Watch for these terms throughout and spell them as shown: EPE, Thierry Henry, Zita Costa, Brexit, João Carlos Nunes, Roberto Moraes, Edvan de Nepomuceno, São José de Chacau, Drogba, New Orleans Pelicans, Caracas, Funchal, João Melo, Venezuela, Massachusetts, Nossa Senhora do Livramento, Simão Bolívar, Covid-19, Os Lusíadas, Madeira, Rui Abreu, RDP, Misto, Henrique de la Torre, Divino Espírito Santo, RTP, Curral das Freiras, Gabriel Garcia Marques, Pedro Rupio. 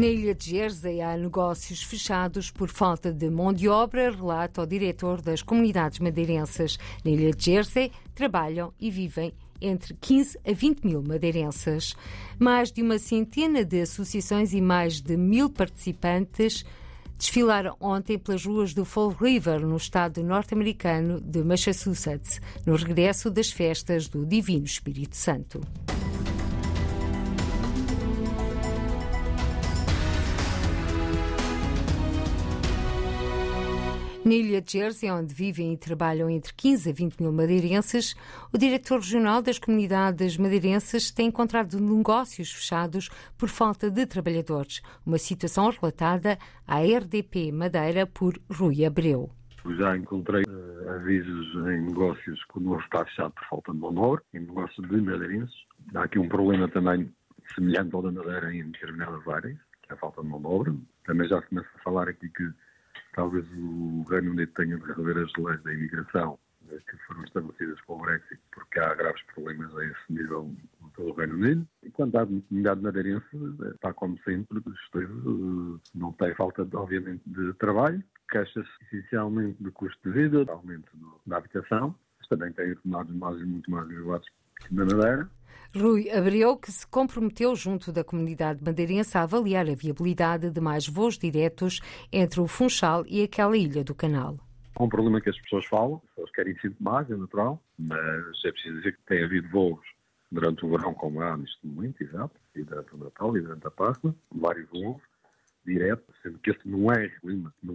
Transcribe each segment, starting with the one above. Na ilha de Jersey há negócios fechados por falta de mão de obra, relata o diretor das comunidades madeirenses. Na ilha de Jersey trabalham e vivem entre 15 a 20 mil madeirenses. Mais de uma centena de associações e mais de 1.000 participantes desfilaram ontem pelas ruas do Fall River, no estado norte-americano de Massachusetts, no regresso das festas do Divino Espírito Santo. Na ilha de Jersey, onde vivem e trabalham entre 15 a 20 mil madeirenses, o diretor regional das comunidades madeirenses tem encontrado negócios fechados por falta de trabalhadores, uma situação relatada à RDP Madeira por Rui Abreu. Já encontrei avisos em negócios que não está fechado por falta de mão de obra, em negócios de madeirenses. Há aqui um problema também semelhante ao da Madeira em determinadas áreas, que é a falta de mão de obra. Também já começo a falar aqui que talvez o Reino Unido tenha de rever as leis da imigração que foram estabelecidas com o Brexit, porque há graves problemas a esse nível pelo Reino Unido. E quanto à comunidade madeirense, está como sempre, não tem falta, obviamente, de trabalho, queixa-se essencialmente do custo de vida, do aumento da habitação, mas também tem tomados muito mais elevados que na Madeira. Rui Abreu, que se comprometeu junto da comunidade madeirense a avaliar a viabilidade de mais voos diretos entre o Funchal e aquela ilha do Canal. É um problema que as pessoas falam, as pessoas querem sempre mais, é natural, mas é preciso dizer que tem havido voos durante o verão, como há neste momento, exato, e durante o Natal e durante a Páscoa, vários voos diretos, sendo que este não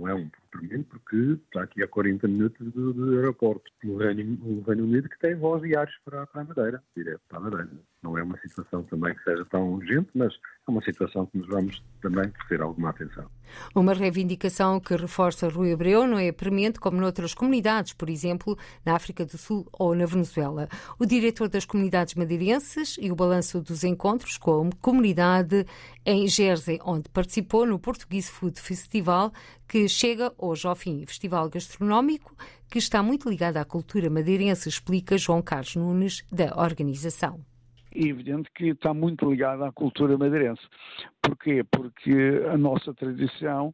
é um procedimento, porque está aqui a 40 minutos do aeroporto. O Reino Unido que tem voos diários para a Madeira, direto para a Madeira. Não é uma situação também que seja tão urgente, mas é uma situação que nos vamos também ter alguma atenção. Uma reivindicação que reforça Rui Abreu não é premente como noutras comunidades, por exemplo, na África do Sul ou na Venezuela. O diretor das comunidades madeirenses e o balanço dos encontros com a comunidade em Jersey, onde participou no Portuguese Food Festival, que chega hoje ao fim. Festival gastronómico que está muito ligado à cultura madeirense, explica João Carlos Nunes, da organização. É evidente que está muito ligada à cultura madeirense. Porquê? Porque a nossa tradição,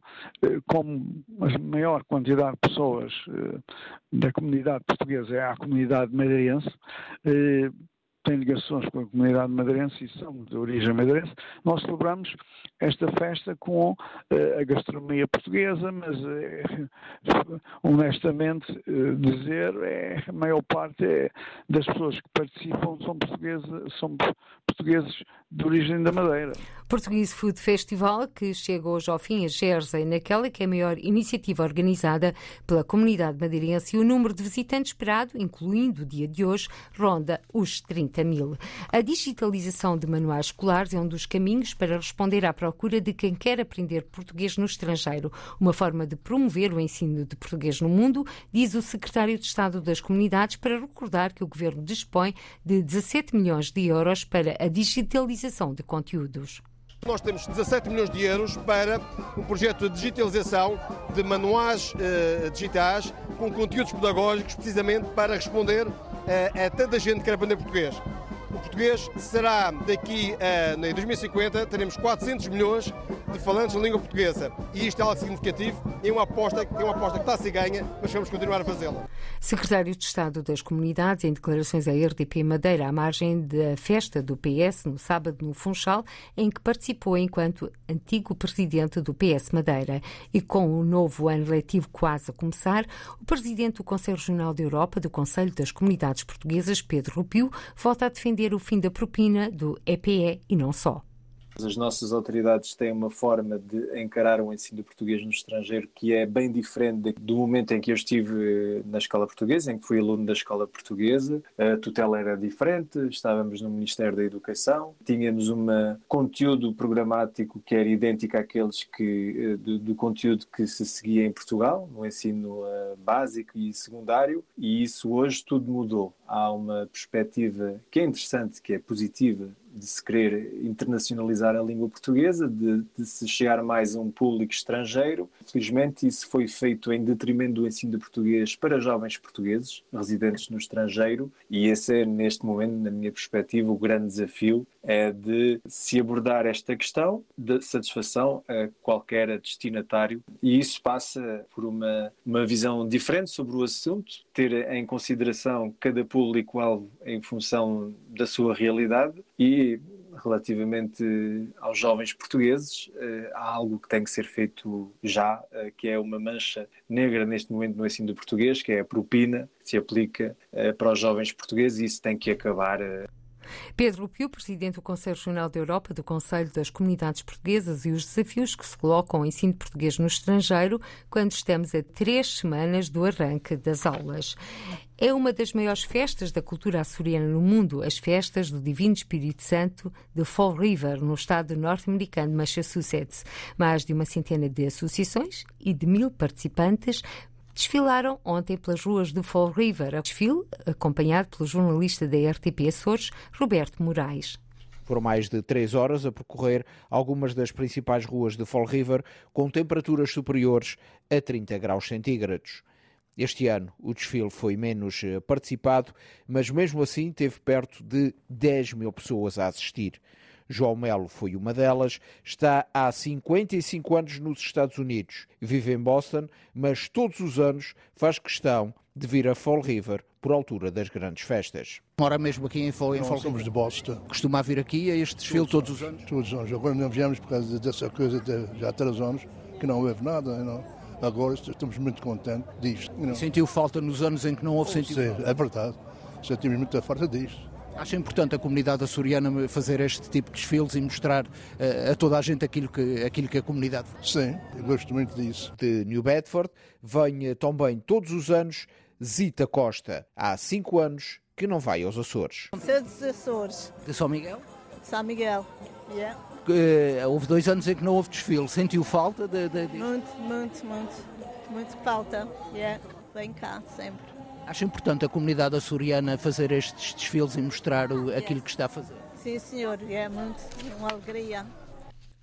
como a maior quantidade de pessoas da comunidade portuguesa é a comunidade madeirense, tem ligações com a comunidade madeirense e são de origem madeirense, nós celebramos esta festa com a gastronomia portuguesa, mas honestamente dizer, a maior parte das pessoas que participam são portugueses de origem da Madeira. Portuguese Food Festival, que chega hoje ao fim a Jersey, naquela que é a maior iniciativa organizada pela comunidade madeirense, e o número de visitantes esperado, incluindo o dia de hoje, ronda os 30 mil. A digitalização de manuais escolares é um dos caminhos para responder à procura de quem quer aprender português no estrangeiro, uma forma de promover o ensino de português no mundo, diz o secretário de Estado das Comunidades, para recordar que o governo dispõe de 17 milhões de euros para a digitalização de conteúdos. Nós temos 17 milhões de euros para um projeto de digitalização de manuais digitais com conteúdos pedagógicos, precisamente para responder a tanta gente que quer aprender português. O português será daqui em 2050, teremos 400 milhões de falantes na língua portuguesa. E isto é algo significativo, é uma aposta que está a ser ganha, mas vamos continuar a fazê-la. Secretário de Estado das Comunidades, em declarações à RDP Madeira, à margem da festa do PS no sábado no Funchal, em que participou enquanto antigo presidente do PS Madeira. E com o novo ano letivo quase a começar, o presidente do Conselho Regional da Europa, do Conselho das Comunidades Portuguesas, Pedro Rupio, volta a defender o fim da propina do EPE e não só. As nossas autoridades têm uma forma de encarar o ensino do português no estrangeiro que é bem diferente do momento em que eu estive na escola portuguesa, em que fui aluno da escola portuguesa. A tutela era diferente, estávamos no Ministério da Educação, tínhamos um conteúdo programático que era idêntico àqueles do conteúdo que se seguia em Portugal, no ensino básico e secundário, e isso hoje tudo mudou. Há uma perspectiva que é interessante, que é positiva, de se querer internacionalizar a língua portuguesa, de se chegar mais a um público estrangeiro. Felizmente isso foi feito em detrimento do ensino de português para jovens portugueses residentes no estrangeiro, e esse é, neste momento, na minha perspectiva, o grande desafio, é de se abordar esta questão de satisfação a qualquer destinatário, e isso passa por uma visão diferente sobre o assunto, ter em consideração cada público-alvo em função da sua realidade. E relativamente aos jovens portugueses, há algo que tem que ser feito já, que é uma mancha negra neste momento no ensino do português, que é a propina que se aplica para os jovens portugueses, e isso tem que acabar. Pedro Rupio, presidente do Conselho Regional da Europa, do Conselho das Comunidades Portuguesas e os desafios que se colocam ao ensino português no estrangeiro, quando estamos a 3 semanas do arranque das aulas. É uma das maiores festas da cultura açoriana no mundo, as festas do Divino Espírito Santo de Fall River, no estado norte-americano de Massachusetts. Mais de uma centena de associações e de 1000 participantes desfilaram ontem pelas ruas do Fall River. O desfile acompanhado pelo jornalista da RTP Açores, Roberto Moraes. Foram mais de 3 horas a percorrer algumas das principais ruas de Fall River, com temperaturas superiores a 30 graus centígrados. Este ano o desfile foi menos participado, mas mesmo assim teve perto de 10.000 pessoas a assistir. João Melo foi uma delas, está há 55 anos nos Estados Unidos, vive em Boston, mas todos os anos faz questão de vir a Fall River por altura das grandes festas. Mora mesmo aqui em Fall River? Nós somos de Boston. Costuma vir aqui a este desfile todos os anos? Todos os anos. Agora não viemos por causa dessa coisa de, já há 3 anos, que não houve nada, não. Agora estamos muito contentes disto. Não. Sentiu falta nos anos em que não houve sentido? É verdade, sentimos muita falta disto. Acha importante a comunidade açoriana fazer este tipo de desfiles e mostrar a toda a gente aquilo que a comunidade faz? Sim, eu gosto muito disso. De New Bedford vem também todos os anos Zita Costa. Há 5 anos que não vai aos Açores. Todos os Açores. De São Miguel? São Miguel, yeah. Houve 2 anos em que não houve desfile. Sentiu falta? Muito falta. Yeah. Vem cá, sempre. Acha importante a comunidade açoriana fazer estes desfiles e mostrar aquilo que está a fazer? Sim, senhor. É muito uma alegria.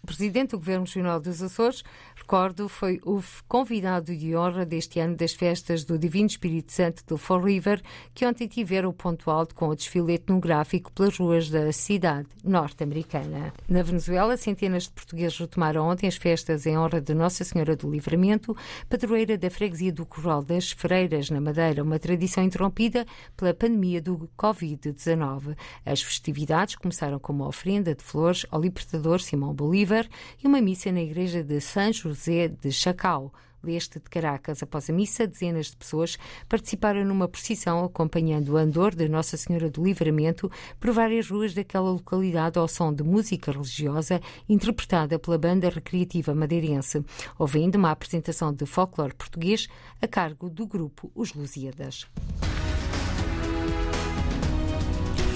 O presidente do Governo Regional dos Açores, recordo, foi o convidado de honra deste ano das festas do Divino Espírito Santo do Fall River, que ontem tiveram o ponto alto com o desfile etnográfico pelas ruas da cidade norte-americana. Na Venezuela, centenas de portugueses retomaram ontem as festas em honra de Nossa Senhora do Livramento, padroeira da freguesia do Curral das Freiras, na Madeira, uma tradição interrompida pela pandemia do Covid-19. As festividades começaram com uma oferenda de flores ao libertador Simão Bolívar e uma missa na igreja de São José de Chacau, leste de Caracas. Após a missa, dezenas de pessoas participaram numa procissão acompanhando o andor de Nossa Senhora do Livramento por várias ruas daquela localidade ao som de música religiosa interpretada pela banda recreativa madeirense, ouvindo uma apresentação de folclore português a cargo do grupo Os Lusíadas.